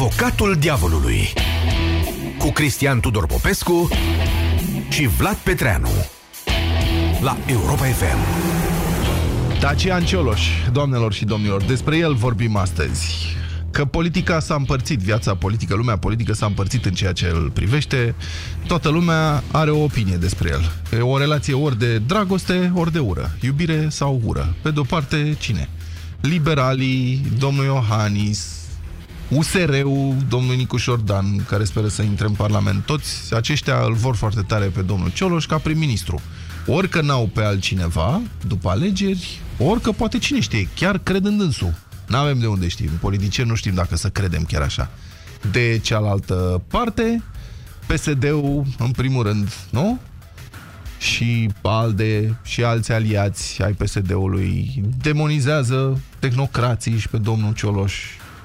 Avocatul Diavolului cu Cristian Tudor Popescu și Vlad Petreanu la Europa FM. Dacian Cioloș, doamnelor și domnilor, despre el vorbim astăzi. Că politica s-a împărțit, viața politică, lumea politică s-a împărțit în ceea ce îl privește. Toată lumea are o opinie despre el. E o relație ori de dragoste, ori de ură. Iubire sau ură. Pe de-o parte, cine? Liberalii, domnul Iohannis, USR-ul, domnul Nicușor Dan, care speră să intre în Parlament. Toți aceștia îl vor foarte tare pe domnul Cioloș ca prim-ministru. Ori că n-au pe altcineva după alegeri, ori că poate cine știe, chiar cred în dânsul. N-avem de unde știm. Politicieni nu știm dacă să credem chiar așa. De cealaltă parte, PSD-ul, în primul rând, nu? Și ALDE și alți aliați ai PSD-ului demonizează tehnocrații și pe domnul Cioloș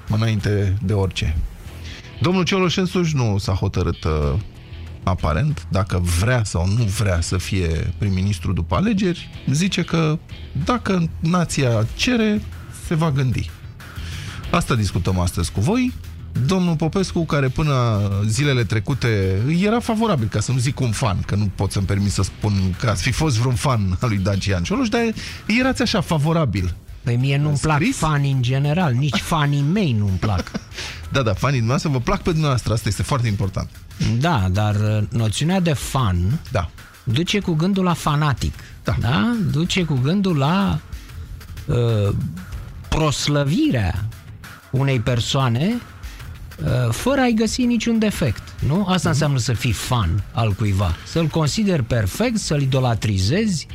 înainte de orice. Domnul Cioloș însuși nu s-a hotărât aparent dacă vrea sau nu vrea să fie prim-ministru după alegeri. Zice că dacă nația cere, se va gândi. Asta discutăm astăzi cu voi. Domnul Popescu, care până zilele trecute era favorabil, ca să nu zic un fan, că nu pot să-mi permit să spun că ați fi fost vreun fan al lui Dacian Cioloș, dar erați așa, favorabil. Păi mie nu-mi plac fanii în general, nici fanii mei nu-mi plac. Da, da, fanii dumneavoastră vă plac pe dumneavoastră, asta este foarte important. Da, dar noțiunea de fan duce cu gândul la fanatic, da? Duce cu gândul la proslăvirea unei persoane fără a-i găsi niciun defect, nu? Asta înseamnă să fii fan al cuiva, să-l consideri perfect, să-l idolatrizezi,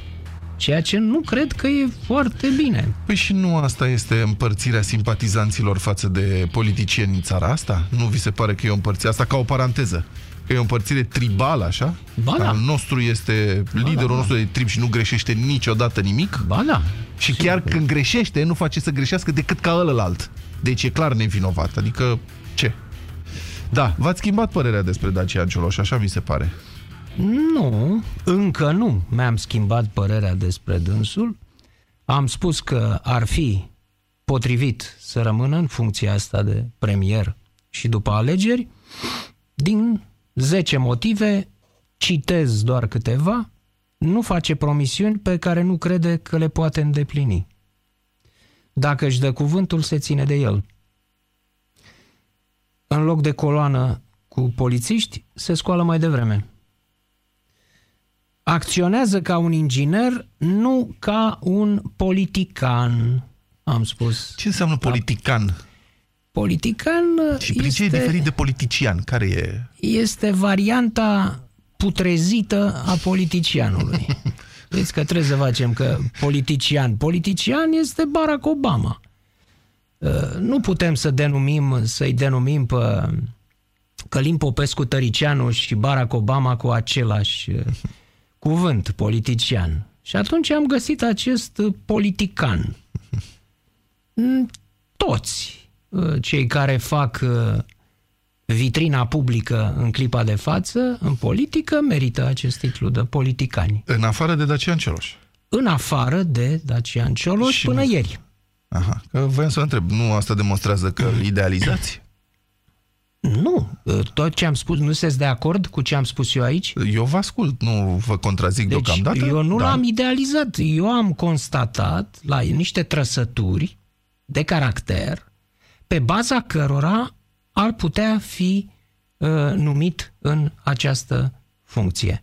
ceea ce nu cred că e foarte bine. Păi și nu asta este împărțirea simpatizanților față de politicieni în țara asta? Nu vi se pare că e o împărțire? Asta ca o paranteză. E o împărțire tribală, așa? Ba da. Al nostru este liderul nostru de trib și nu greșește niciodată nimic. Ba da. Și chiar când greșește, nu face să greșească decât ca ălălalt. Deci e clar nevinovat. Adică, ce? Da, v-ați schimbat părerea despre Dacian Cioloș, așa mi se pare. Nu, încă nu mi-am schimbat părerea despre dânsul. Am spus că ar fi potrivit să rămână în funcția asta de premier și după alegeri. Din 10 motive, citez doar câteva, nu face promisiuni pe care nu crede că le poate îndeplini. Dacă își dă cuvântul, se ține de el. În loc de coloană cu polițiști, se scoală mai devreme. Acționează ca un inginer, nu ca un politican, am spus. Ce înseamnă politican? Politican și prin ce e diferit de politician? Care e? Este varianta putrezită a politicianului. Vedeți că trebuie să facem că politician. Politician este Barack Obama. Nu putem să-i denumim pe Călin Popescu Tăriceanu și Barack Obama cu același cuvânt, politician. Și atunci am găsit acest politican. Toți cei care fac vitrina publică în clipa de față, în politică, merită acest titlu de politicani. În afară de Dacian Cioloș. În afară de Dacian Cioloș și până ieri. Aha, că voiam să întreb, nu asta demonstrează că îl idealizați? Nu, tot ce am spus, nu sunteți de acord cu ce am spus eu aici? Eu vă ascult, nu vă contrazic deocamdată. Eu nu l-am idealizat, eu am constatat la niște trăsături de caracter pe baza cărora ar putea fi numit în această funcție.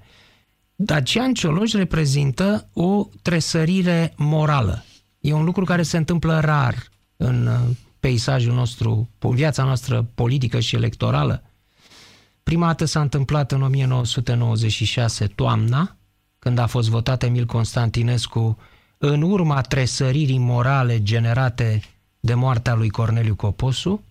Dacian Cioloș reprezintă o tresărire morală. E un lucru care se întâmplă rar în peisajul nostru, viața noastră politică și electorală. Prima dată s-a întâmplat în 1996, toamna, când a fost votat Emil Constantinescu în urma tresăririi morale generate de moartea lui Corneliu Coposu.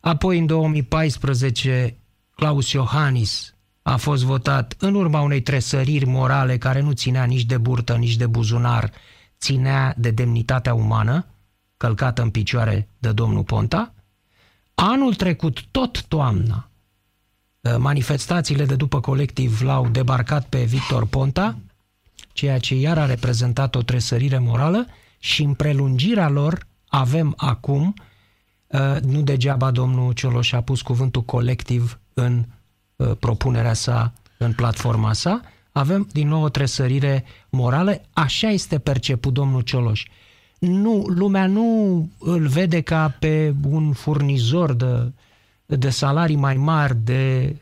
Apoi, în 2014, Klaus Iohannis a fost votat în urma unei tresăriri morale care nu ținea nici de burtă, nici de buzunar, ținea de demnitatea umană, călcată în picioare de domnul Ponta. Anul trecut, tot toamna, manifestațiile de după Colectiv l-au debarcat pe Victor Ponta, ceea ce iar a reprezentat o tresărire morală, și în prelungirea lor avem acum Nu degeaba domnul Cioloș a pus cuvântul colectiv în propunerea sa, în platforma sa. Avem din nou o tresărire morală, așa este perceput domnul Cioloș. Nu, lumea nu îl vede ca pe un furnizor de salarii mai mari, de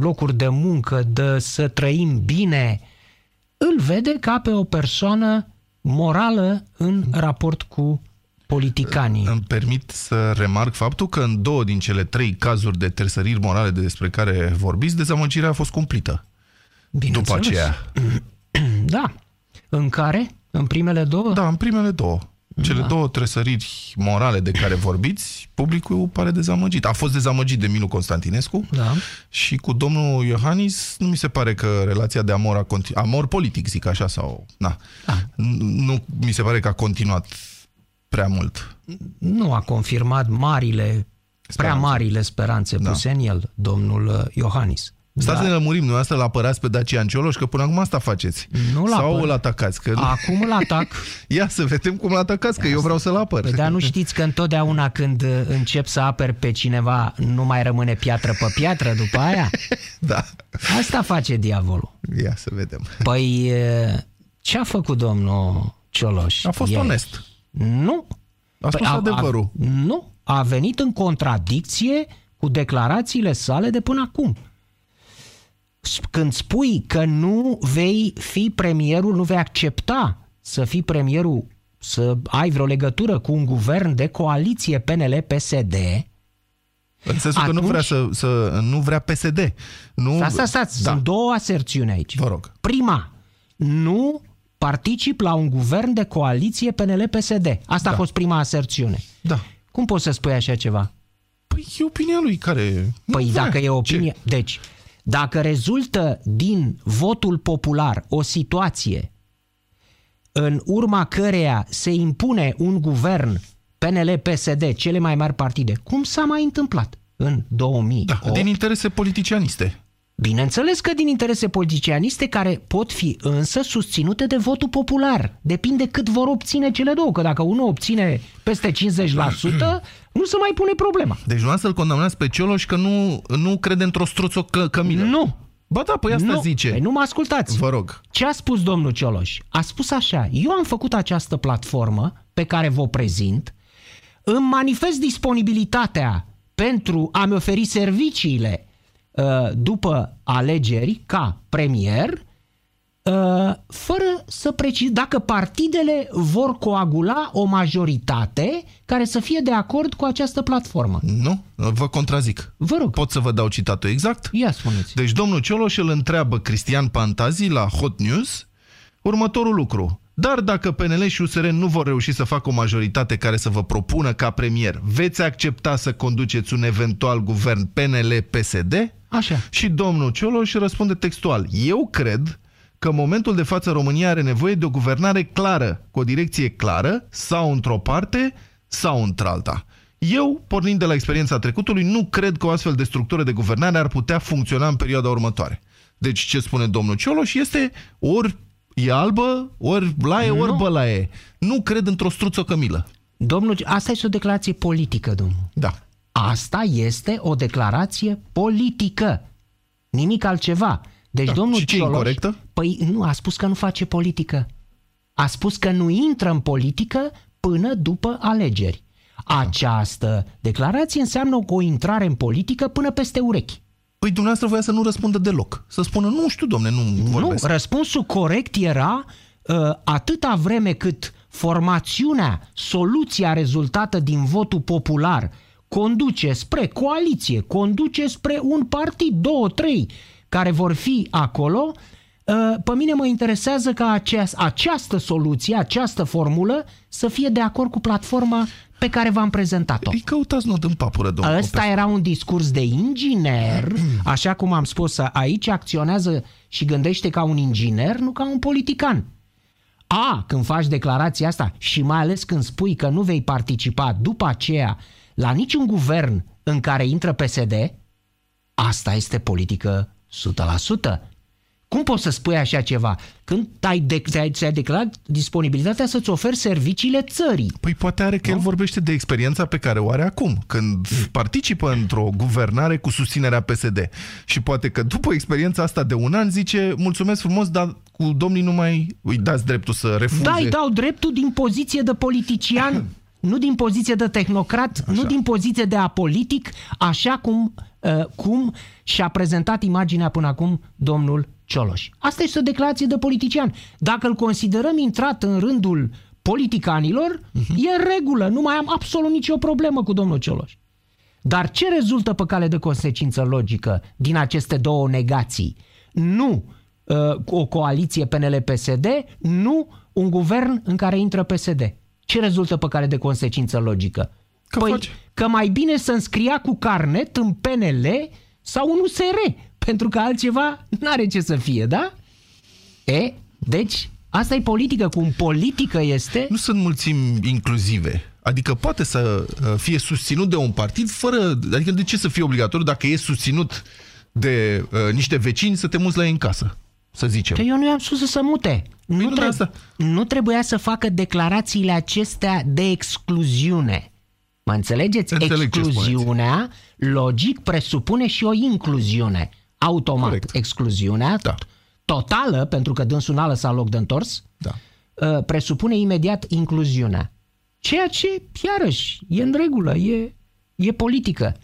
locuri de muncă, de să trăim bine. Îl vede ca pe o persoană morală în raport cu politicanii. Îmi permit să remarc faptul că în două din cele trei cazuri de tresăriri morale despre care vorbiți, dezamăgirea a fost cumplită. După aceea. Da. În care? În primele două? Da, în primele două. Cele două tresăriri morale de care vorbiți, publicul pare dezamăgit. A fost dezamăgit de Emil Constantinescu și cu domnul Iohannis nu mi se pare că relația de amor, amor politic, zic așa, sau... Nu mi se pare că a continuat prea mult. Nu a confirmat marile, prea marile speranțe puse în el, domnul Iohannis. Stați ne lămurim, dumneavoastră îl apărați pe Dacian Cioloș, că până acum asta faceți. Sau îl atacați. Că... Acum îl atac. Ia să vedem cum îl atacați, că eu vreau să-l apăr. Păi, dar nu știți că întotdeauna când încep să aperi pe cineva, nu mai rămâne piatră pe piatră după aia? Da. Asta face diavolul. Ia să vedem. Păi, ce a făcut domnul Cioloș? A fost onest. Nu. A spus adevărul. Nu. A venit în contradicție cu declarațiile sale de până acum. Când spui că nu vei fi premierul, nu vei accepta să fii premierul, să ai vreo legătură cu un guvern de coaliție PNL-PSD... În sensul că nu vrea, nu vrea PSD. Nu... Stați, sunt două aserțiuni aici. Vă rog. Prima, nu particip la un guvern de coaliție PNL-PSD. Asta a fost prima aserțiune. Da. Cum poți să spui așa ceva? Păi e opinia lui care... Păi vrea. Dacă e opinia... Ce? Deci... Dacă rezultă din votul popular o situație în urma căreia se impune un guvern PNL-PSD, cele mai mari partide, cum s-a mai întâmplat în 2008? Da, din interese politicianiste. Bineînțeles că din interese politicianiste, care pot fi însă susținute de votul popular. Depinde cât vor obține cele două, că dacă unul obține peste 50%, nu se mai pune problema. Deci nu să-l condamnați pe Cioloș că nu crede într-o struță cămilă. Nu! Ba da, păi asta zice. Păi nu mă ascultați. Vă rog. Ce a spus domnul Cioloș? A spus așa: eu am făcut această platformă pe care vă prezint, îmi manifest disponibilitatea pentru a-mi oferi serviciile după alegeri ca premier, fără să precizez dacă partidele vor coagula o majoritate care să fie de acord cu această platformă. Nu, vă contrazic. Vă rog. Pot să vă dau citatul exact? Ia spuneți. Deci domnul Cioloș îl întreabă Cristian Pantazi la Hot News următorul lucru: dar dacă PNL și USR nu vor reuși să facă o majoritate care să vă propună ca premier, veți accepta să conduceți un eventual guvern PNL-PSD? Așa. Și domnul Cioloș răspunde textual: eu cred că în momentul de față România are nevoie de o guvernare clară, cu o direcție clară, sau într-o parte, sau într-alta. Eu, pornind de la experiența trecutului, nu cred că o astfel de structură de guvernare ar putea funcționa în perioada următoare. Deci ce spune domnul Cioloș este: ori e albă, ori blaie, ori bălaie. Nu cred într-o struță cămilă. Domnul, asta este o declarație politică, domnul. Da. Asta este o declarație politică. Nimic altceva. Deci domnul și Cioloș... incorectă? Păi nu, a spus că nu face politică. A spus că nu intră în politică până după alegeri. Această declarație înseamnă o intrare în politică până peste urechi. Păi dumneavoastră voia să nu răspundă deloc. Să spună: nu știu, domne, nu vorbesc. Nu, răspunsul corect era: atâta vreme cât formațiunea, soluția rezultată din votul popular conduce spre coaliție, conduce spre un partid, două, trei, care vor fi acolo, pe mine mă interesează ca această soluție, această formulă să fie de acord cu platforma pe care v-am prezentat-o. Îi căutați nod în papură, domnul Popescu. Ăsta era un discurs de inginer, așa cum am spus aici, acționează și gândește ca un inginer, nu ca un politican. Când faci declarația asta și mai ales când spui că nu vei participa după aceea la niciun guvern în care intră PSD, asta este politică 100%. Cum poți să spui așa ceva? Când ți-ai declarat disponibilitatea să-ți oferi serviciile țării. Păi poate are că el vorbește de experiența pe care o are acum, când participă într-o guvernare cu susținerea PSD. Și poate că după experiența asta de un an zice, mulțumesc frumos, dar cu domnii nu mai îi dați dreptul să refuze. Da, îi dau dreptul din poziție de politician, nu din poziție de tehnocrat, așa, nu din poziție de apolitic, așa cum și-a prezentat imaginea până acum domnul Cioloș. Asta este o declarație de politician. Dacă îl considerăm intrat în rândul politicanilor, e în regulă, nu mai am absolut nicio problemă cu domnul Cioloș. Dar ce rezultă pe cale de consecință logică din aceste două negații? Nu o coaliție PNL-PSD, nu un guvern în care intră PSD. Ce rezultă pe cale de consecință logică? Că mai bine să înscria cu carnet în PNL sau în USR, pentru că altceva n-are ce să fie, da? Deci, asta e politică, cum politică este... Nu sunt mulțimi inclusive. Adică poate să fie susținut de un partid fără... Adică de ce să fie obligatoriu dacă e susținut de niște vecini să te muți la ei în casă, să zicem? Că eu nu i-am spus să se mute. Nu trebuia să facă declarațiile acestea de excluziune. Mă înțelegeți? Excluziunea, logic, presupune și o incluziune. Automat. Corect. Excluziunea, da, totală, pentru că dânsul n-a lăsat loc de întors, da, presupune imediat incluziunea. Ceea ce, iarăși, e în regulă, e politică.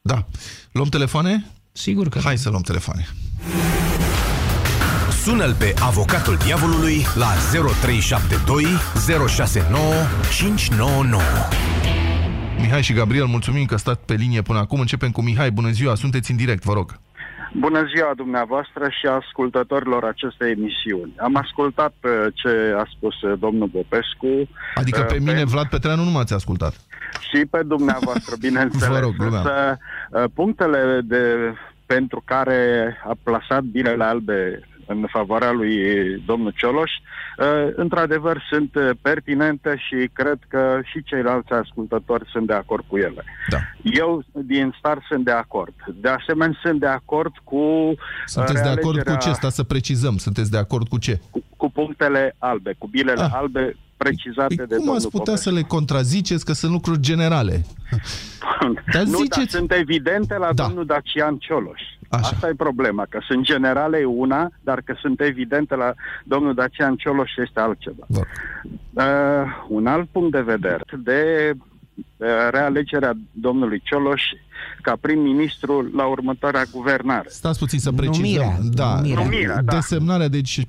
Da. Luăm telefoane? Sigur că... Hai să luăm telefoane. Sună-l pe Avocatul Diavolului la 0372 069 599. Mihai și Gabriel, mulțumim că stați pe linie până acum. Începem cu Mihai. Bună ziua, sunteți în direct, vă rog. Bună ziua dumneavoastră și ascultătorilor acestei emisiuni. Am ascultat ce a spus domnul Popescu. Adică pe mine, Vlad Petreanu, nu m-ați ascultat. Și pe dumneavoastră, bineînțeles. Vă rog, însă, punctele pentru care a plasat binele ALDE în favoarea lui domnul Cioloș, într-adevăr sunt pertinente și cred că și ceilalți ascultători sunt de acord cu ele. Da. Eu, din start, sunt de acord. De asemenea, sunt de acord cu... Sunteți de acord cu ce? Stai să precizăm. Sunteți de acord cu ce? Cu punctele albe, cu bilele albe precizate de domnul Popescu. Cum ați putea să le contraziceți, că sunt lucruri generale? Dar sunt evidente la domnul Dacian Cioloș. Așa. Asta e problema, că sunt generale una, dar că sunt evidente la domnul Dacian Cioloș este altceva. Da. Un alt punct de vedere de realegerea domnului Cioloș ca prim-ministru la următoarea guvernare. Stați puțin să precizăm. Numirea, da. Desemnarea, deci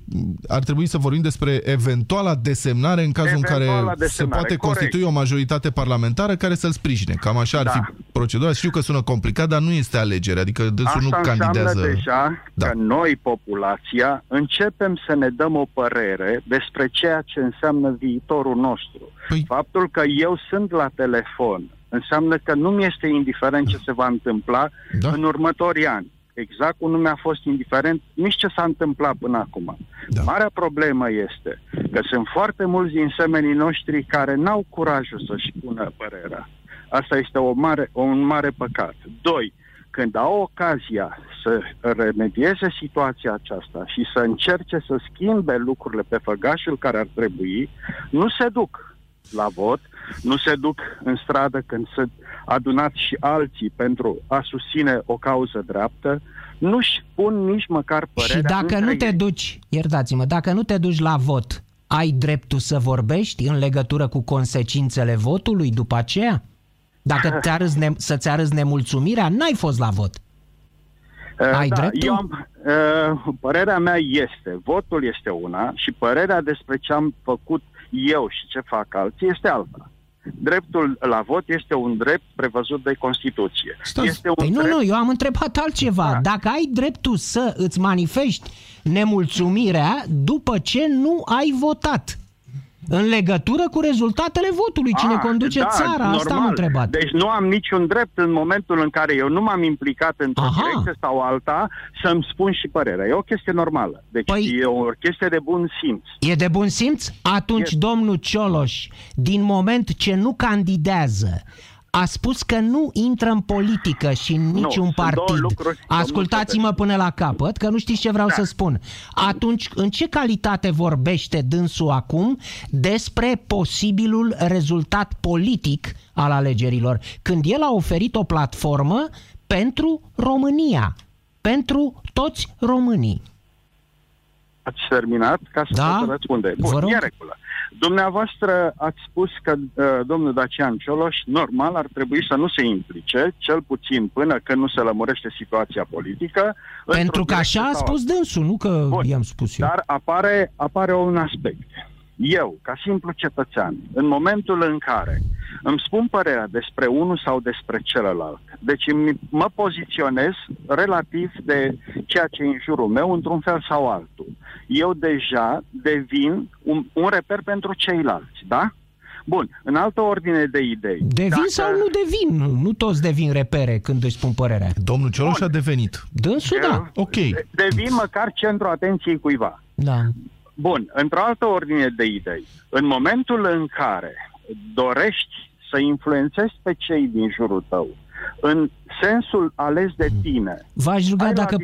ar trebui să vorbim despre eventuala desemnare în cazul în care se poate constitui o majoritate parlamentară care să-l sprijine. Cam așa ar fi procedura. Știu că sună complicat, dar nu este alegere. Adică dânsul nu candidează. Asta deja că noi, populația, începem să ne dăm o părere despre ceea ce înseamnă viitorul nostru. Faptul că eu sunt la telefon înseamnă că nu mi-este indiferent ce se va întâmpla în următorii ani. Exact cum nu mi-a fost indiferent nici ce s-a întâmplat până acum. Da. Marea problemă este că sunt foarte mulți din semenii noștri care n-au curajul să-și pună părerea. Asta este un mare păcat. 2. Când au ocazia să remedieze situația aceasta și să încerce să schimbe lucrurile pe făgașul care ar trebui, nu se duc la vot, nu se duc în stradă când sunt adunați și alții pentru a susține o cauză dreaptă, nu-și pun nici măcar părerea. Și dacă nu te duci, iertați-mă, dacă nu te duci la vot, ai dreptul să vorbești în legătură cu consecințele votului după aceea? Dacă să-ți arăți nemulțumirea, n-ai fost la vot. Ai dreptul? Părerea mea este, votul este una și părerea despre ce am făcut eu și ce fac alții este alta. Dreptul la vot este un drept prevăzut de Constituție. Nu, eu am întrebat altceva. Da. Dacă ai dreptul să îți manifesti nemulțumirea după ce nu ai votat, în legătură cu rezultatele votului, cine conduce țara, normal. Asta am întrebat. Deci nu am niciun drept în momentul în care eu nu m-am implicat într-o direcție sau alta să-mi spun și părerea. E o chestie normală. Deci e o chestie de bun simț. E de bun simț? Atunci domnul Cioloș, din moment ce nu candidează, a spus că nu intră în politică și în niciun partid. Ascultați-mă până la capăt, că nu știți ce vreau să spun. Atunci, în ce calitate vorbește dânsul acum despre posibilul rezultat politic al alegerilor, când el a oferit o platformă pentru România, pentru toți românii? Ați terminat ca să pot răspunde. Bun, e regulă. Dumneavoastră ați spus că domnul Dacian Cioloș, normal, ar trebui să nu se implice, cel puțin până când nu se lămurește situația politică. Pentru că așa a spus dânsul, nu că i-am spus eu. Dar apare un aspect. Eu, ca simplu cetățean, în momentul în care îmi spun părerea despre unul sau despre celălalt, deci mă poziționez relativ de ceea ce e în jurul meu, într-un fel sau altul, eu deja devin un reper pentru ceilalți, da? Bun, în altă ordine de idei. Sau nu devin? Nu toți devin repere când își spun părerea. Domnul Cioloș a devenit. Dânsul, da. Ok. Devin măcar centru atenției cuiva. Da. Bun, într-o altă ordine de idei, în momentul în care dorești să influențezi pe cei din jurul tău, în sensul ales de tine... V-aș ruga dacă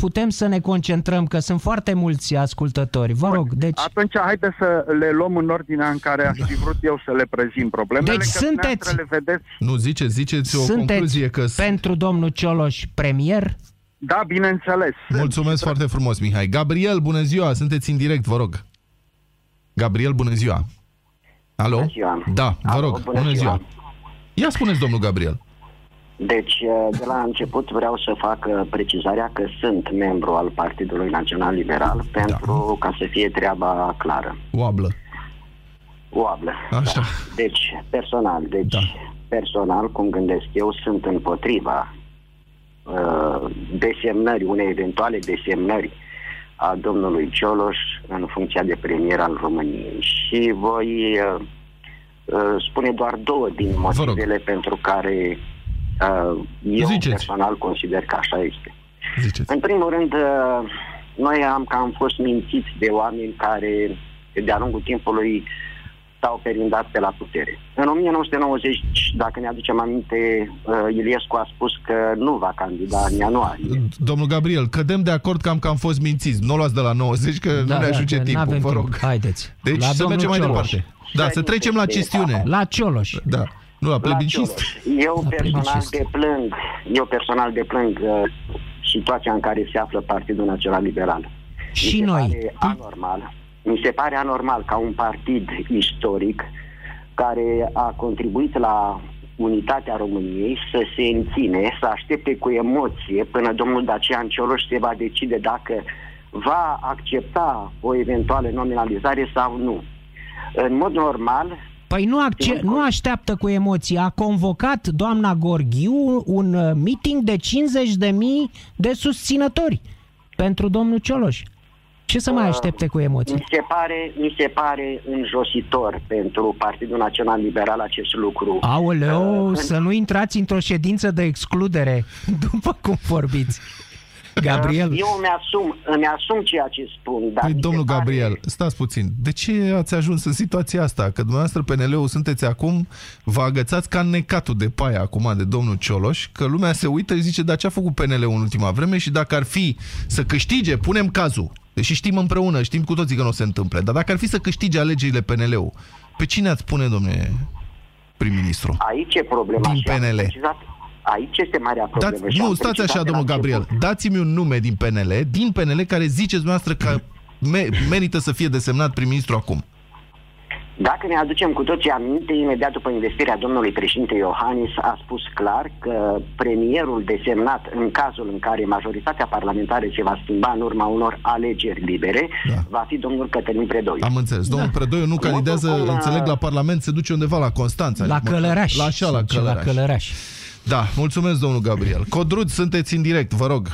putem să ne concentrăm, că sunt foarte mulți ascultători. Vă rog, deci... Atunci haideți să le luăm în ordinea în care aș fi vrut eu să le prezint problemele, deci sunteți... le vedeți. Nu, ziceți o concluzie că... pentru domnul Cioloș premier... Da, bineînțeles. Mulțumesc foarte frumos, Mihai. Gabriel, bună ziua, sunteți în direct, vă rog. Gabriel, bună ziua. Alo? Bună ziua. Da, vă rog, bună ziua. Ia spuneți, domnul Gabriel. Deci, de la început vreau să fac precizarea că sunt membru al Partidului Național Liberal, pentru ca să fie treaba clară. Oablă. Așa. Da. Deci, personal, cum gândesc eu, sunt împotriva unei eventuale desemnări a domnului Cioloș în funcția de premier al României. Și voi spune doar două din motivele pentru care eu personal consider că așa este. Ziceți. În primul rând, noi am fost mințiți de oameni care de-a lungul timpului s-au perindat pe la putere. În 1990, dacă ne aducem aminte, Iliescu a spus că nu va candida în ianuarie. Domnul Gabriel, cădem de acord că am fost mințiți. Nu o luați de la 90, că nu ne ajunge timpul, vă rog. Haideți. Deci să mergem mai departe. Da, să trecem la chestiune. La Cioloș. Da. Nu, la plebiscit. Eu personal deplâng situația în care se află Partidul Național Liberal. Și noi. Anormal. Mi se pare anormal ca un partid istoric care a contribuit la unitatea României să se înține, să aștepte cu emoție până domnul Dacian Cioloș se va decide dacă va accepta o eventuală nominalizare sau nu. În mod normal... Păi nu așteaptă cu emoție. A convocat doamna Gorghiu un meeting de 50.000 de susținători pentru domnul Cioloș. Ce să mai aștepte cu emoții? Mi se pare înjositor pentru Partidul Național Liberal acest lucru. Aoleu, să nu intrați într-o ședință de excludere, după cum vorbiți. Gabriel? Eu îmi asum ceea ce spun. Păi, domnul Gabriel, stați puțin. De ce ați ajuns în situația asta? Că dumneavoastră PNL-ul sunteți acum, vă agățați ca necatul de paia acum de domnul Cioloș, că lumea se uită și zice, dar ce a făcut PNL-ul în ultima vreme și dacă ar fi să câștige, punem cazul. Și știm împreună, știm cu toții că nu o se întâmple. Dar dacă ar fi să câștige alegerile PNL-ul, pe cine ați pune, domnule prim-ministru? Aici e problema. Din PNL. Aici este marea problemă. Nu, stați așa, domnul Gabriel. Dați-mi un nume din PNL, care ziceți dumneavoastră că merită să fie desemnat prim-ministru acum. Dacă ne aducem cu toții aminte, imediat după investirea domnului președinte Iohannis a spus clar că premierul desemnat în cazul în care majoritatea parlamentară se va schimba în urma unor alegeri libere, va fi domnul Cătălin Predoiu. Am înțeles. Domnul Predoiu nu candidează, înțeleg, la Parlament, se duce undeva la Constanța. La Călărași. La Călărași. Da, mulțumesc, domnul Gabriel. Codruț, sunteți în direct, vă rog.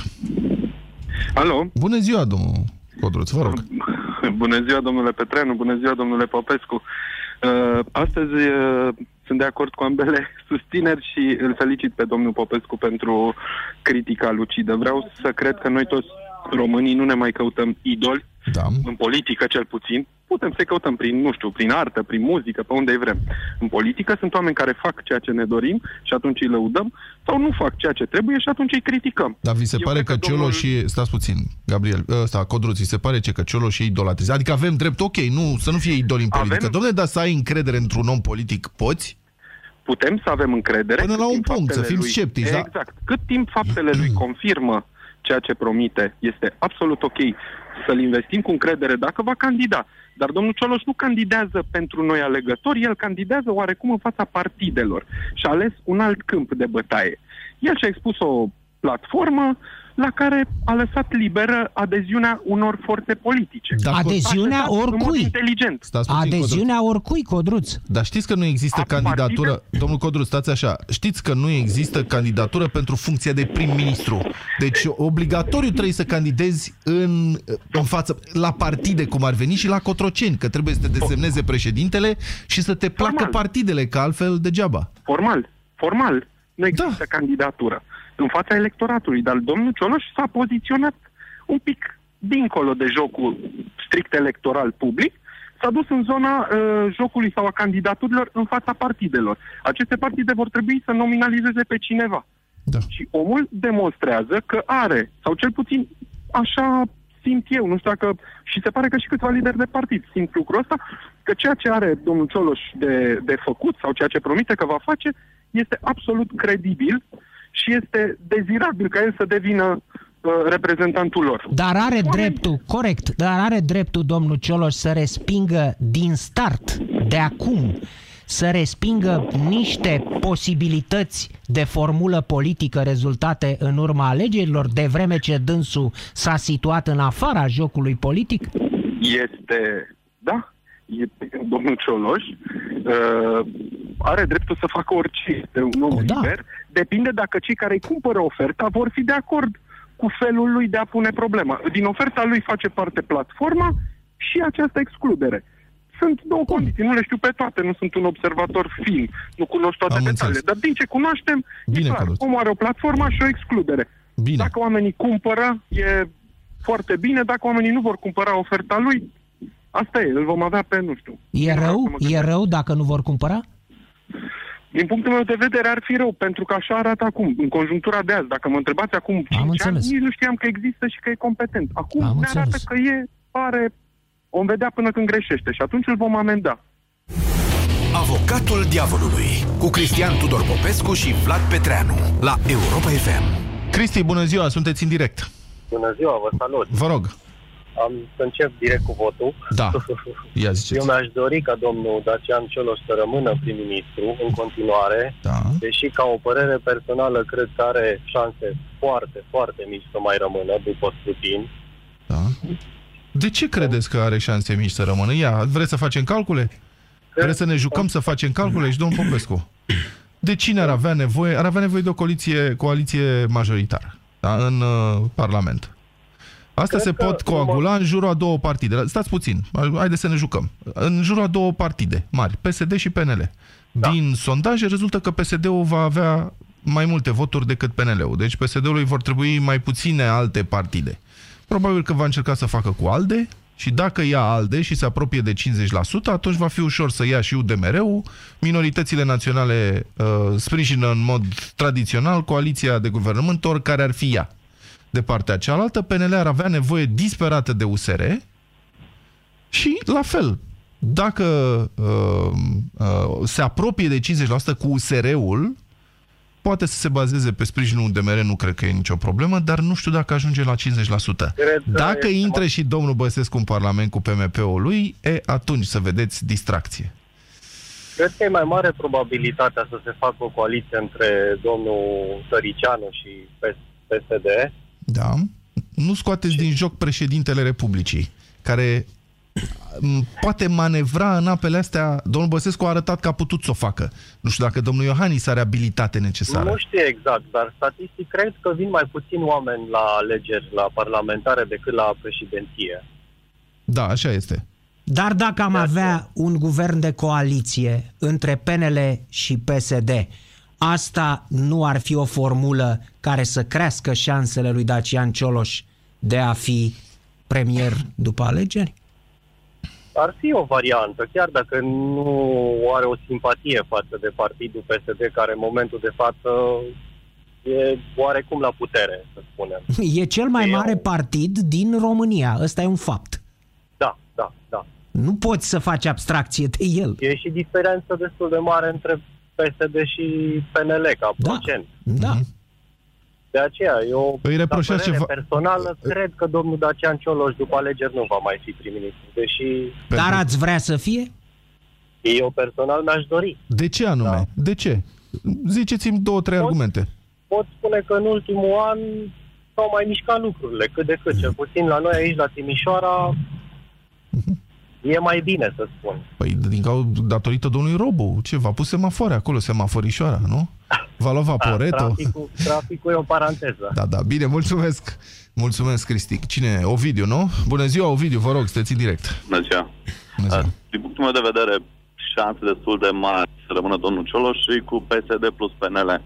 Alo. Bună ziua, domnul Codruț, vă rog. Bună ziua, domnule Petreanu, bună ziua, domnule Popescu. Astăzi sunt de acord cu ambele susțineri și îl felicit pe domnul Popescu pentru critica lucidă. Vreau să cred că noi toți românii nu ne mai căutăm idoli, da, în politică cel puțin, putem să căutăm prin, nu știu, prin artă, prin muzică, pe unde vrem. În politică sunt oameni care fac ceea ce ne dorim și atunci îi lăudăm, sau nu fac ceea ce trebuie și atunci îi criticăm. Dar vi se pare că Cioloșii... Stați puțin, Gabriel, ăsta, Codruț, vi se pare că Cioloșii idolatrizează? Adică avem drept, ok, nu, să nu fie idoli în politică. Avem... Dom'le, dar să ai încredere într-un om politic, poți? Putem să avem încredere. Până la un punct, să fim sceptici, da? Exact. Cât timp faptele lui confirmă ceea ce promite, este absolut ok să-l investim cu încredere dacă va candida. Dar domnul Cioloș nu candidează pentru noi alegători, el candidează oarecum în fața partidelor și a ales un alt câmp de bătaie. El și-a expus o platformă la care a lăsat liberă adeziunea unor forțe politice. Dar adeziunea oricui. Inteligent. Adeziunea oricui, Codruț. Dar știți că nu există candidatură... Partide? Domnul Codruț, stați așa. Știți că nu există candidatură pentru funcția de prim-ministru. Deci obligatoriu trebuie să candidezi în față la partide, cum ar veni, și la Cotroceni, că trebuie să te desemneze președintele și să te placă partidele, că altfel degeaba. Formal. Nu există candidatură în fața electoratului, dar domnul Cioloș s-a poziționat un pic dincolo de jocul strict electoral public, s-a dus în zona jocului sau a candidaturilor în fața partidelor. Aceste partide vor trebui să nominalizeze pe cineva. Da. Și omul demonstrează că are, sau cel puțin așa simt eu, nu știu dacă... Și se pare că și câțiva lideri de partid simt lucrul ăsta, că ceea ce are domnul Cioloș de făcut sau ceea ce promite că va face este absolut credibil și este dezirabil ca el să devină reprezentantul lor. Dar are dreptul, corect, dar are dreptul domnul Cioloș să respingă din start, de acum, să respingă niște posibilități de formulă politică rezultate în urma alegerilor, de vreme ce dânsul s-a situat în afara jocului politic? Domnul Cioloș are dreptul să facă orice, este un om liber. Depinde dacă cei care îi cumpără oferta vor fi de acord cu felul lui de a pune problema. Din oferta lui face parte platforma și această excludere. Sunt două condiții, nu le știu pe toate, nu sunt un observator fin, nu cunosc toate detaliile, dar din ce cunoaștem, e clar, omul are o platformă și o excludere. Bine. Dacă oamenii cumpără, e foarte bine, dacă oamenii nu vor cumpăra oferta lui, asta e, îl vom avea pe, nu știu. E rău dacă nu vor cumpăra? Din punctul meu de vedere ar fi rău, pentru că așa arată acum, în conjunctura de azi. Dacă mă întrebați acum 5 ani, nici nu știam că există și că e competent. Acum ne arată că vom vedea până când greșește și atunci îl vom amenda. Avocatul Diavolului cu Cristian Tudor Popescu și Vlad Petreanu la Europa FM. Cristi, bună ziua, sunteți în direct. Bună ziua, vă salut. Vă rog. Să încep direct cu votul. Da. Ia ziceți. Eu mi-aș dori ca domnul Dacian Cioloș să rămână prim-ministru în continuare, deși ca o părere personală cred că are șanse foarte, foarte mici să mai rămână după scrutin. Da. De ce credeți că are șanse mici să rămână? Vreți să facem calcule? Vreți să ne jucăm să facem calcule? Și domnul Popescu, de cine ar avea nevoie? Ar avea nevoie de o coaliție majoritară în Parlament. Astea se pot coagula în jurul a două partide. Stați puțin, haideți să ne jucăm. În jurul a două partide mari, PSD și PNL. Da. Din sondaje rezultă că PSD-ul va avea mai multe voturi decât PNL-ul. Deci PSD-ului vor trebui mai puține alte partide. Probabil că va încerca să facă cu ALDE și dacă ia ALDE și se apropie de 50%, atunci va fi ușor să ia și UDMR-ul. Minoritățile naționale sprijină în mod tradițional coaliția de guvernământ, oricare ar fi ea. De partea cealaltă, PNL ar avea nevoie disperată de USR și, la fel, dacă se apropie de 50% cu USR-ul, poate să se bazeze pe sprijinul UDMR, nu cred că e nicio problemă, dar nu știu dacă ajunge la 50%. Dacă intre și domnul Băsescu în Parlament cu PMP-ul lui, atunci să vedeți distracție. Cred că e mai mare probabilitatea să se facă o coaliție între domnul Tăriceanu și PSD. Da. Nu scoateți din joc președintele Republicii, care poate manevra în apele astea. Domnul Băsescu a arătat că a putut să o facă. Nu știu dacă domnul Iohannis are abilitate necesară. Nu știu exact, dar statistic cred că vin mai puțini oameni la alegeri, la parlamentare, decât la președinție. Da, așa este. Dar dacă am avea un guvern de coaliție între PNL și PSD, asta nu ar fi o formulă care să crească șansele lui Dacian Cioloș de a fi premier după alegeri? Ar fi o variantă, chiar dacă nu are o simpatie față de partidul PSD, care în momentul de față e oarecum la putere, să spunem. E cel mai mare partid din România, ăsta e un fapt. Da, da, da. Nu poți să faci abstracție de el. E și diferență destul de mare între PSD și PNL, ca procent. Da, da. De aceea, eu, personală, cred că domnul Dacian Cioloș după alegeri nu va mai fi prim-ministru, deși... Dar ați vrea să fie? Eu personal mi-aș dori. De ce anume? Da. De ce? Ziceți-mi două-trei argumente. Pot spune că în ultimul an s-au mai mișcat lucrurile, cât de cât. Cel puțin la noi aici, la Timișoara, e mai bine, să spun. Păi, din cauza, datorită domnului Robu, ce, v-a pus semafoare acolo, semaforișoara, nu? V-a luat vaporeto. Traficul e o paranteză. Da, da, bine, mulțumesc. Mulțumesc, Cristi. Cine? Ovidiu, nu? Bună ziua, Ovidiu, vă rog, sunteți în direct. Bună ziua. Bună ziua. Din punctul meu de vedere, șanse destul de mari să rămână domnul Cioloș și cu PSD plus PNL.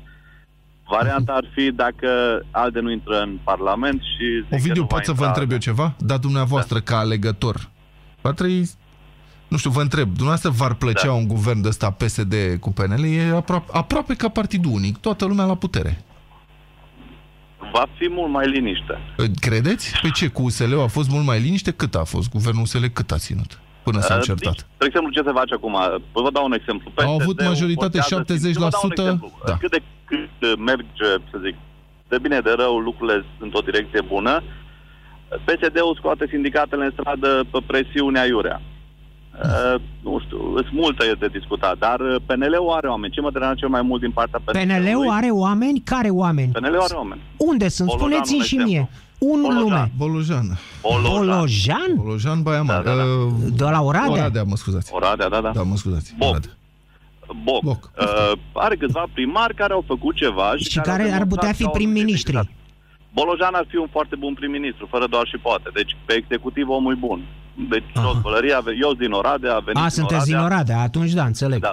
Varianta ar fi dacă ALDE nu intră în Parlament și... Ovidiu, pot să vă întreb eu ceva? Dar dumneavoastră, ca alegător, va trebui... Nu știu, vă întreb, dumneavoastră v-ar plăcea un guvern de ăsta PSD cu PNL? E aproape ca partidul unic, toată lumea la putere. Va fi mult mai liniște. Credeți? Pe ce? Cu USL-ul a fost mult mai liniște? Cât a fost? Guvernul USL cât a ținut? Până s-a încertat. De exemplu, ce se face acum? Vă dau un exemplu. Au avut majoritate 70%. Da. Cât de cât merge, să zic, de bine de rău, lucrurile sunt o direcție bună. PSD-ul scoate sindicatele în stradă pe presiune aiurea. Nu știu, multă e de discutat, dar PNL-ul are oameni. Ce mă deranjează cel mai mult din partea PNL-ului? PNL-ul are oameni? Care oameni? PNL-ul are oameni. Unde sunt? Spuneți-mi și mie. Bolojan. Bolojan? Bolojan, Baia Mare. Da, da, da. De la Oradea? Oradea, mă scuzați. Oradea, da, da. Da, mă scuzați. Boc. Are câțiva primari care au făcut ceva și care ar putea fi prim-ministri. Bolojan ar fi un foarte bun prim-ministru, fără doar și poate. Deci, pe executiv, omul bun. Deci, eu din Oradea, a venit din Oradea. Sunteți din Oradea, atunci da, înțeleg. Da.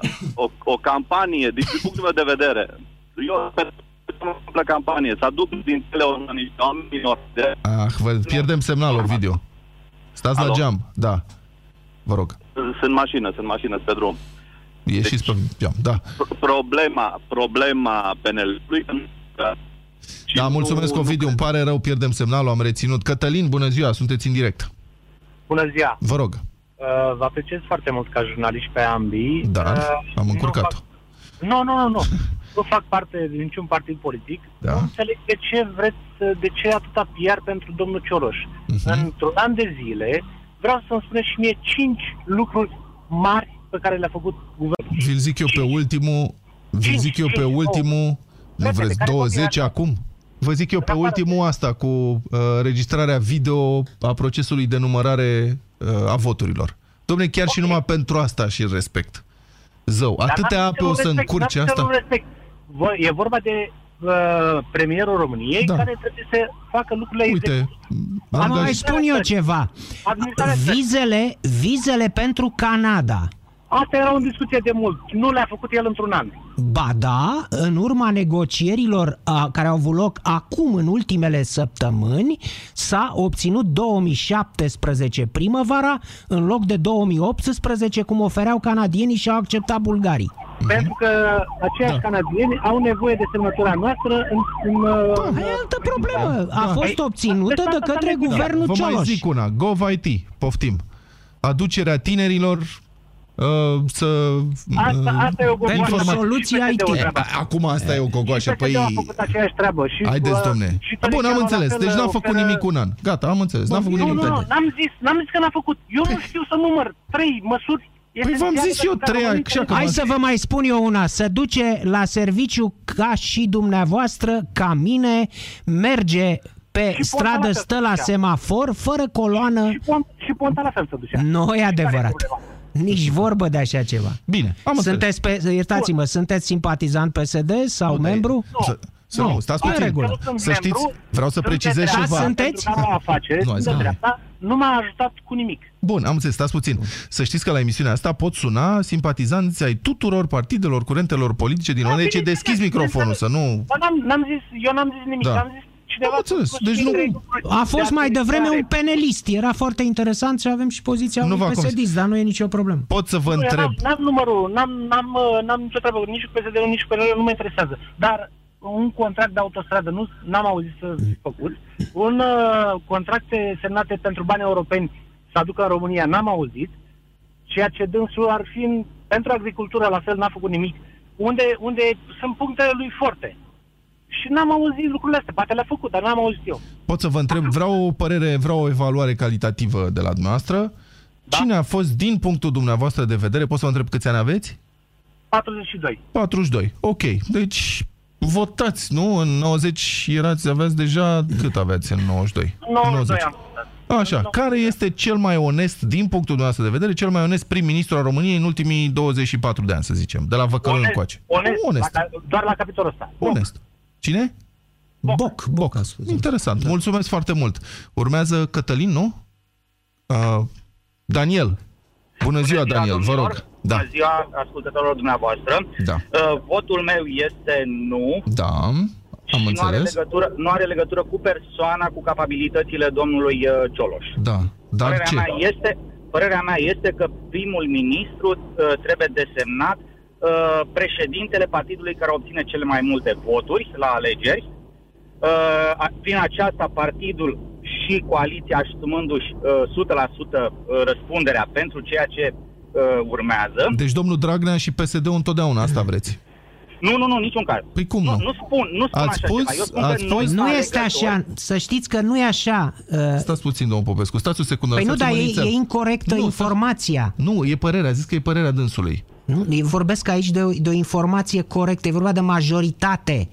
O campanie, din punctul meu de vedere, eu la campanie, să aduc din teleorganizări. Ah, vă pierdem semnalul, video. Stați la geam, da. Vă rog. Sunt mașină, pe drum. Ieșiți pe geam, da. Problema PNL-ului... Da, mulțumesc, Ovidiu, îmi pare rău, pierdem semnalul, am reținut. Cătălin, bună ziua, sunteți în direct. Bună ziua. Vă rog. Vă apreciez foarte mult ca jurnaliști pe ambii. Da, am încurcat-o. Nu. Nu fac parte din niciun partid politic. Da. Nu înțeleg de ce atâta PR pentru domnul Cioloș. Într-un an de zile vreau să-mi spuneți și mie 5 lucruri mari pe care le-a făcut guvernul. Vi-l zic eu pe ultimul. Nu vreți 20 acum? Vă zic eu pe ultimul asta cu registrarea video a procesului de numărare a voturilor. Dom'le, chiar și numai pentru asta și respect. Zău, atâtea ape o să încurce asta. E vorba de premierul României care trebuie să facă lucrurile. Uite, am mai spun eu ceva. Vizele pentru Canada. Asta era o discuție de mult. Nu le-a făcut el într-un an. Ba da, în urma negocierilor care au avut loc acum în ultimele săptămâni, s-a obținut 2017 primăvara în loc de 2018, cum ofereau canadienii și au acceptat bulgarii. Pentru că aceiași canadieni au nevoie de semnătura noastră în... E altă problemă. A fost obținută de către guvernul Cioloș. Vă mai zic una. Gov.it, poftim. Aducerea tinerilor... Pentru soluția IT. Acum asta e o gogoașă. Păi... a făcut aceeași treabă. Haideți, domne. Bun, am înțeles. Deci n-a făcut nimic un an. Gata, am înțeles. N-am zis că n-a făcut. Eu nu știu să număr 3 măsuri. Păi v-am zis eu 3. Hai să vă mai spun eu una. Se duce la serviciu ca și dumneavoastră, ca mine, merge... pe stradă, stă la semafor, fără coloană. Și Ponta la fel se ducea. Nu e adevărat. Nici vorbă de așa ceva. Bine, iertați-mă, sunteți simpatizant PSD sau membru? Nu, stați puțin. Să știți, vreau să precizez ceva. Sunteți? Nu m-a ajutat cu nimic. Bun, am înțeles, stați puțin. Să știți că la emisiunea asta pot suna simpatizanți ai tuturor partidelor, curentelor politice din ONG. Deschizi microfonul, să nu... Eu n-am zis nimic, am zis cineva... Deci nu... A fost mai devreme un penelist. Era foarte interesant și avem și poziția unui PSD, dar nu e nicio problemă. Pot să vă întreb... N-am numărul, n-am nicio treabă, nici PSD-ul, nici PNL-ul, nu mă interesează. Dar un contract de autostradă, nu n-am auzit să fi făcut. Un contracte semnate pentru bani europeni să aducă în România, n-am auzit. Ceea ce dânsul ar fi în, pentru agricultură, la fel n-a făcut nimic. Unde sunt punctele lui forte. Și n-am auzit lucrurile astea, poate le-a făcut, dar n-am auzit eu. Pot să vă întreb, vreau o părere, vreau o evaluare calitativă de la dumneavoastră. Da? Cine a fost, din punctul dumneavoastră de vedere, pot să vă întreb câți ani aveți? 42. 42, ok. Deci votați, nu? În 90 erați, aveați deja, cât aveați în 92? 92 am votat. Așa, care este cel mai onest, din punctul dumneavoastră de vedere, cel mai onest prim-ministru al României în ultimii 24 de ani, să zicem, de la Văcălău încoace? Onest. Doar la capitolul ăsta. Onest. Cine? Boc. Interesant. Da. Mulțumesc foarte mult. Urmează Cătălin, nu? Daniel. Bună ziua, Daniel, vă rog. Da. Bună ziua ascultătorilor dumneavoastră. Da. Votul meu este nu. Da. Am înțeles. Nu are legătură cu persoana, cu capabilitățile domnului Cioloș. Da. Dar părerea mea este că primul ministru trebuie desemnat președintele partidului care obține cele mai multe voturi la alegeri. Prin aceasta partidul și coaliția asumându-și 100% răspunderea pentru ceea ce urmează. Deci domnul Dragnea și PSD-ul întotdeauna, asta vreți? Nu, niciun caz. Păi cum nu? Nu spun așa ceva. Eu spun că noi nu este așa. Să știți că nu e așa. Stați puțin, domnul Popescu, stați o secundă. Păi nu, dar e incorrectă informația. Nu, e părerea, a zis că e părerea dânsului. Nu? Vorbesc aici de o informație corectă, e vorba de majoritate.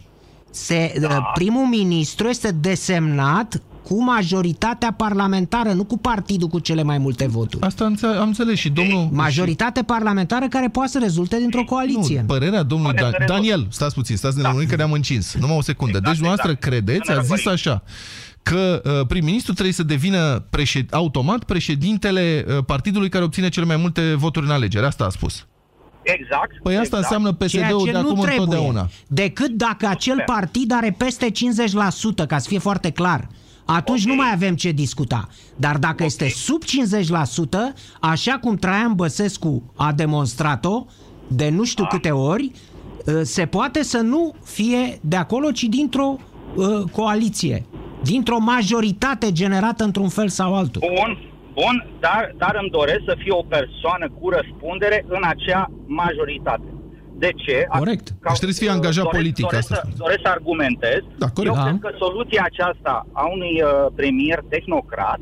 Primul ministru este desemnat cu majoritatea parlamentară, nu cu partidul cu cele mai multe voturi. Asta am înțeles și domnul... Majoritate parlamentară care poate să rezulte dintr-o coaliție. Nu, părerea domnului Daniel, stați puțin, stați nelămurit că ne-am încins. Numai o secundă. Deci dumneavoastră credeți, a zis așa, că prim-ministrul trebuie să devină automat președintele partidului care obține cele mai multe voturi în alegeri. Asta a spus. Exact. Păi asta înseamnă PSD-ul de acum întotdeauna. Decât dacă acel partid are peste 50%, ca să fie foarte clar. Atunci nu mai avem ce discuta. Dar dacă este sub 50%, așa cum Traian Băsescu a demonstrat-o de nu știu câte ori, se poate să nu fie de acolo, ci dintr-o coaliție, dintr-o majoritate generată într-un fel sau altul. Bun, dar îmi doresc să fie o persoană cu răspundere în acea majoritate. De ce? Corect. Deci trebuie să fie angajat politic. Doresc să argumentez. Da, corect. Eu cred că soluția aceasta a unui premier tehnocrat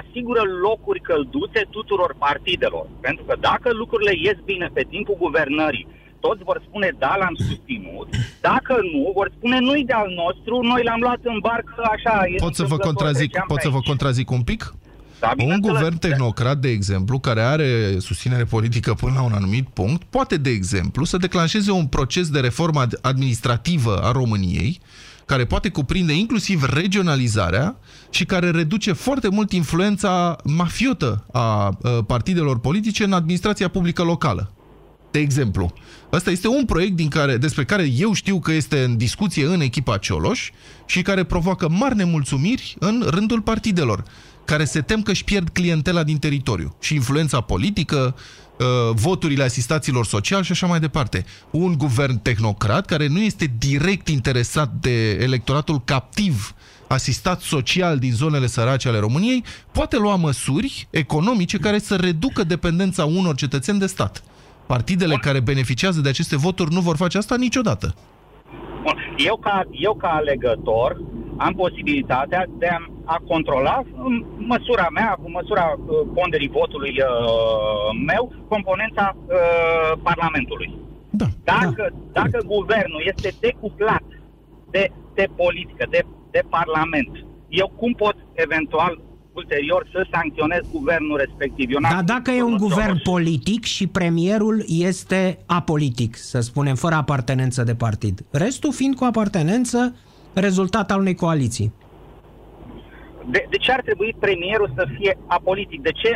asigură locuri călduțe tuturor partidelor. Pentru că dacă lucrurile ies bine pe timpul guvernării, toți vor spune da, l-am susținut. Dacă nu, vor spune nu-i de-al nostru, noi l-am luat în barcă, așa... Pot să vă contrazic un pic? Un guvern tehnocrat, de exemplu, care are susținere politică până la un anumit punct, poate, de exemplu, să declanșeze un proces de reformă administrativă a României, care poate cuprinde inclusiv regionalizarea și care reduce foarte mult influența mafiotă a partidelor politice în administrația publică locală. De exemplu, ăsta este un proiect despre care eu știu că este în discuție în echipa Cioloș și care provoacă mari nemulțumiri în rândul partidelor, care se tem că își pierd clientela din teritoriu și influența politică, voturile asistaților sociali și așa mai departe. Un guvern tehnocrat care nu este direct interesat de electoratul captiv asistat social din zonele sărace ale României poate lua măsuri economice care să reducă dependența unor cetățeni de stat. Partidele care beneficiază de aceste voturi nu vor face asta niciodată. Eu ca alegător am posibilitatea de a controla în măsura mea, cu măsura ponderii votului meu, componența Parlamentului. Da, dacă guvernul este decuplat de politică, de Parlament, eu cum pot eventual ulterior să sancționez guvernul respectiv? Dar dacă e un guvern politic și premierul este apolitic, să spunem, fără apartenență de partid, restul fiind cu apartenență, rezultat al unei coaliții. De ce ar trebui premierul să fie apolitic? De ce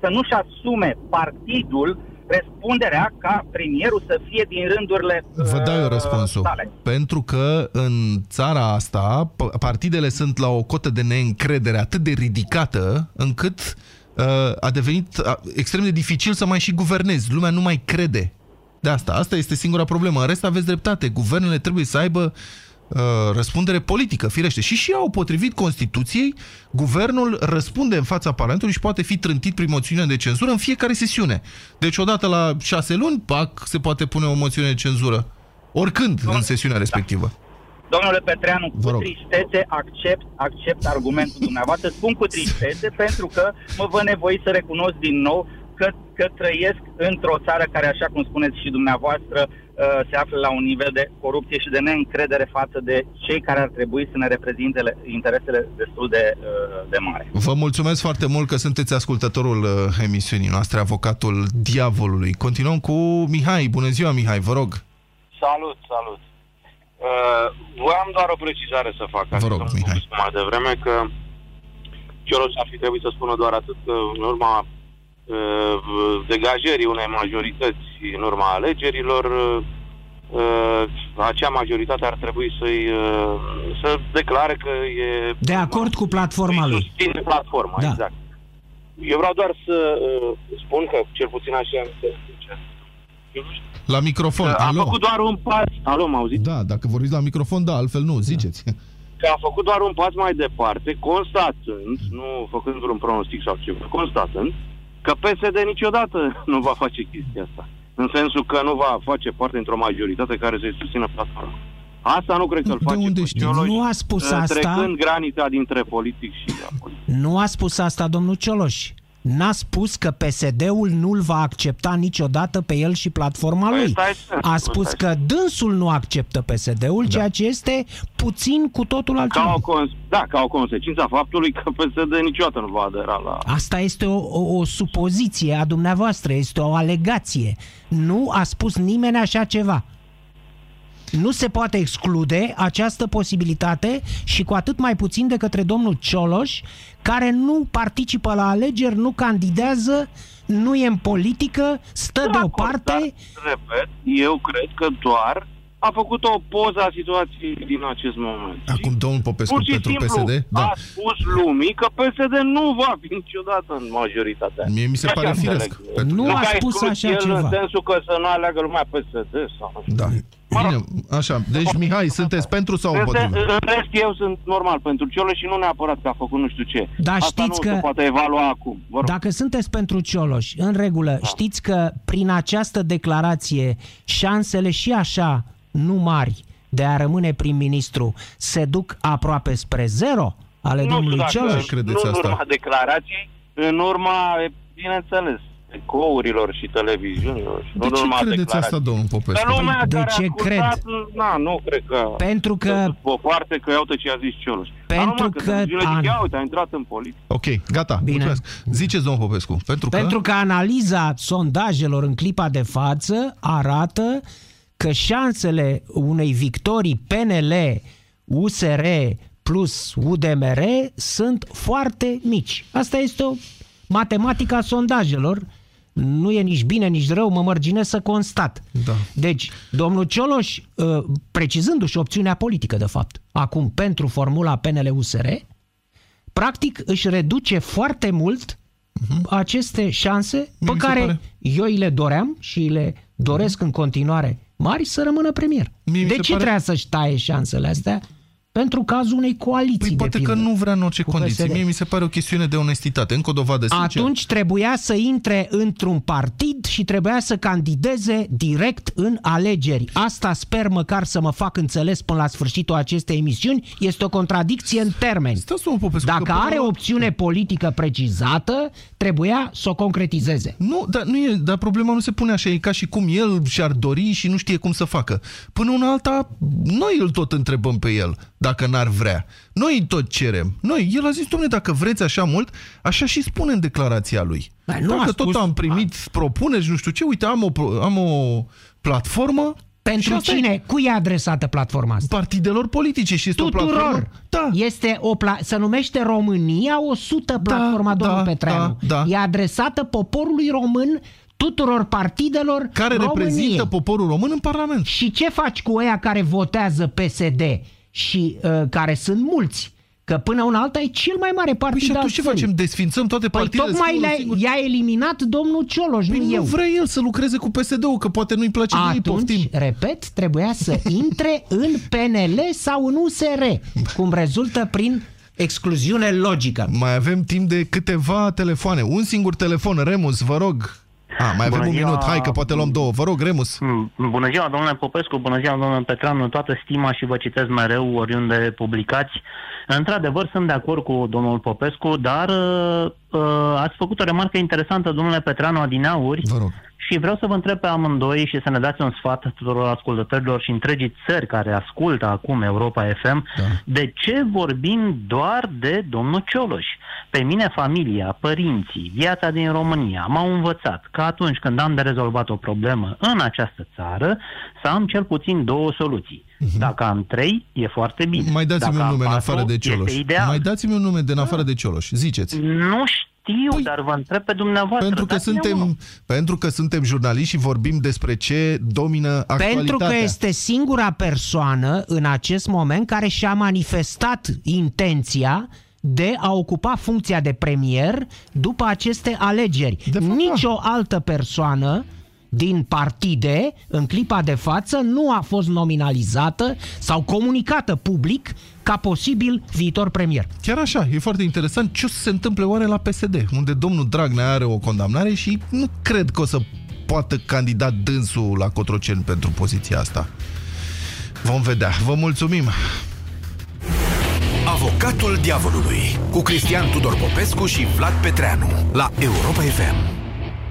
să nu-și asume partidul răspunderea ca premierul să fie din rândurile Vă dau eu răspunsul. Tale. Pentru că în țara asta partidele sunt la o cotă de neîncredere atât de ridicată încât a devenit extrem de dificil să mai și guvernezi. Lumea nu mai crede de asta. Asta este singura problemă. În rest aveți dreptate. Guvernele trebuie să aibă răspundere politică, firește. Și au, potrivit Constituției, guvernul răspunde în fața Parlamentului și poate fi trântit prin moțiune de cenzură în fiecare sesiune. Deci odată la 6 luni, pac, se poate pune o moțiune de cenzură. Oricând, în sesiunea respectivă. Domnule Petreanu, cu tristețe accept argumentul dumneavoastră. Spun cu tristețe pentru că mă văd nevoit să recunosc din nou că trăiesc într-o țară care, așa cum spuneți și dumneavoastră, se află la un nivel de corupție și de neîncredere față de cei care ar trebui să ne reprezinte interesele destul de mare. Vă mulțumesc foarte mult că sunteți ascultătorul emisiunii noastre, Avocatul Diavolului. Continuăm cu Mihai. Bună ziua, Mihai, vă rog. Salut, salut. Voiam doar o precizare să fac. Vă rog, Mihai. Mai devreme că Cioloș ar fi trebuit să spună doar atât, că în urma degajării unei majorități în urma alegerilor, acea majoritate ar trebui să declare că e de acord cu platforma lui. Susține platforma, da. Exact. Eu vreau doar să spun că, cel puțin așa am să zice, la microfon, am făcut doar un pas. Alo, m-auzit? Da, dacă vorbiți la microfon, da, altfel nu, ziceți. Da. Că a făcut doar un pas mai departe, constatând, nu făcând vreun pronostic sau ceva, constatând că PSD niciodată nu va face chestia asta. În sensul că nu va face parte într-o majoritate care să-i susțină platforma. Asta nu cred că îl face cu Cioloș, nu a spus asta, trecând granița dintre politic și apolitic. Nu a spus asta domnul Cioloș. N-a spus că PSD-ul nu-l va accepta niciodată pe el și platforma lui. A spus că dânsul nu acceptă PSD-ul, ceea ce este puțin cu totul altceva. Ca o consecință a faptului că PSD niciodată nu va adera la... Asta este o supoziție a dumneavoastră, este o alegație. Nu a spus nimeni așa ceva. Nu se poate exclude această posibilitate și cu atât mai puțin de către domnul Cioloș, care nu participă la alegeri, nu candidează, nu e în politică, stă deoparte. Dar, repet, eu cred că doar a făcut o poză a situației din acest moment. Acum domnul Popescu pentru PSD? A spus lumii că PSD nu va fi niciodată în majoritatea. Mie mi se pare firesc. Nu a spus așa ceva. În sensul că să nu aleagă lumea PSD sau... Da. Bine, așa. Deci, Mihai, sunteți pentru sau împotrivă? În rest, eu sunt normal pentru Cioloș și nu neapărat că a făcut nu știu ce. Dar asta știți nu că se poate evalua acum. Dacă sunteți pentru Cioloș, în regulă, știți că prin această declarație șansele și așa nu mari de a rămâne prim-ministru se duc aproape spre zero ale domnului Cioloș? Credeți asta? În urma declarației, în urma, bineînțeles, ecourilor și televiziunilor. De ce credeți asta, domnul Popescu? De ce cred? Na, nu cred că... Pentru că... O parte că iau ce a zis Cioloș. Pentru că... Iau, a intrat în politică. Ok, gata. Bine. Mulțumesc. Ziceți, domnul Popescu. Pentru că analiza sondajelor în clipa de față arată că șansele unei victorii PNL, USR plus UDMR sunt foarte mici. Asta este o matematică a sondajelor. Nu e nici bine, nici rău, mă mărginesc să constat. Da. Deci, domnul Cioloș, precizându-și opțiunea politică, de fapt, acum pentru formula PNL-USR, practic își reduce foarte mult aceste șanse pe care eu îi le doream și le doresc în continuare mari să rămână premier. De ce trebuie să-și taie șansele astea? Pentru cazul unei coaliții, de poate că nu vrea în orice condiție. Mie mi se pare o chestiune de onestitate. Încă o dovadă sinceră. Atunci trebuia să intre într-un partid și trebuia să candideze direct în alegeri. Asta sper măcar să mă fac înțeles până la sfârșitul acestei emisiuni. Este o contradicție în termeni. Dacă are opțiune politică precizată, trebuia să o concretizeze. Nu, dar problema nu se pune așa. E ca și cum el și-ar dori și nu știe cum să facă. Până una alta, noi îl tot întrebăm pe el dacă n-ar vrea. Noi tot cerem. El a zis, dom'le, dacă vreți așa mult, așa și spune în declarația lui. Dacă tot am primit propuneri, nu știu ce, uite, am o platformă. Pentru cine? Cui e adresată platforma asta? Partidelor politice și este tuturor. O platformă. Da. Este se numește România 100 platforma domnului Petreanu. Da. E adresată poporului român tuturor partidelor care reprezintă poporul român în Parlament. Și ce faci cu ăia care votează PSD și care sunt mulți? Că până una alta e cel mai mare partid al țării. Și atunci ce facem? Desfințăm toate partidele? Tocmai i-a eliminat domnul Cioloș, nu eu. Nu vrea el să lucreze cu PSD-ul, că poate nu-i place lui, poftim. Atunci, repet, trebuia să intre în PNL sau în USR, cum rezultă prin excluziune logică. Mai avem timp de câteva telefoane. Un singur telefon. Remus, vă rog. Mai avem un minut. Hai că poate luăm două. Vă rog, Remus. Bună ziua, domnule Popescu. Bună ziua, domnule Petreanu. Toată stima și vă citesc mereu oriunde publicați. Într-adevăr, sunt de acord cu domnul Popescu, dar ați făcut o remarcă interesantă, domnule Petreanu, adineauri. Vă rog. Și vreau să vă întreb pe amândoi și să ne dați un sfat tuturor ascultătorilor și întregii țări care ascultă acum Europa FM, da. De ce vorbim doar de domnul Cioloș? Pe mine familia, părinții, viața din România m-au învățat că atunci când am de rezolvat o problemă în această țară, să am cel puțin două soluții. Dacă am trei, e foarte bine. Mai dați-mi un nume în afară de Cioloș. Mai dați-mi un nume din afară de Cioloș. Ziceți. Nu știu. Păi, dar vă întreb pe dumneavoastră. Pentru că suntem jurnaliști și vorbim despre ce domină actualitatea. Pentru că este singura persoană în acest moment care și-a manifestat intenția de a ocupa funcția de premier după aceste alegeri. Nicio altă persoană din partide, în clipa de față, nu a fost nominalizată sau comunicată public ca posibil viitor premier. Chiar așa, e foarte interesant ce o să se întâmple oare la PSD, unde domnul Dragnea are o condamnare și nu cred că o să poată candida dânsul la Cotroceni pentru poziția asta. Vom vedea. Vă mulțumim! Avocatul Diavolului cu Cristian Tudor Popescu și Vlad Petreanu la Europa FM.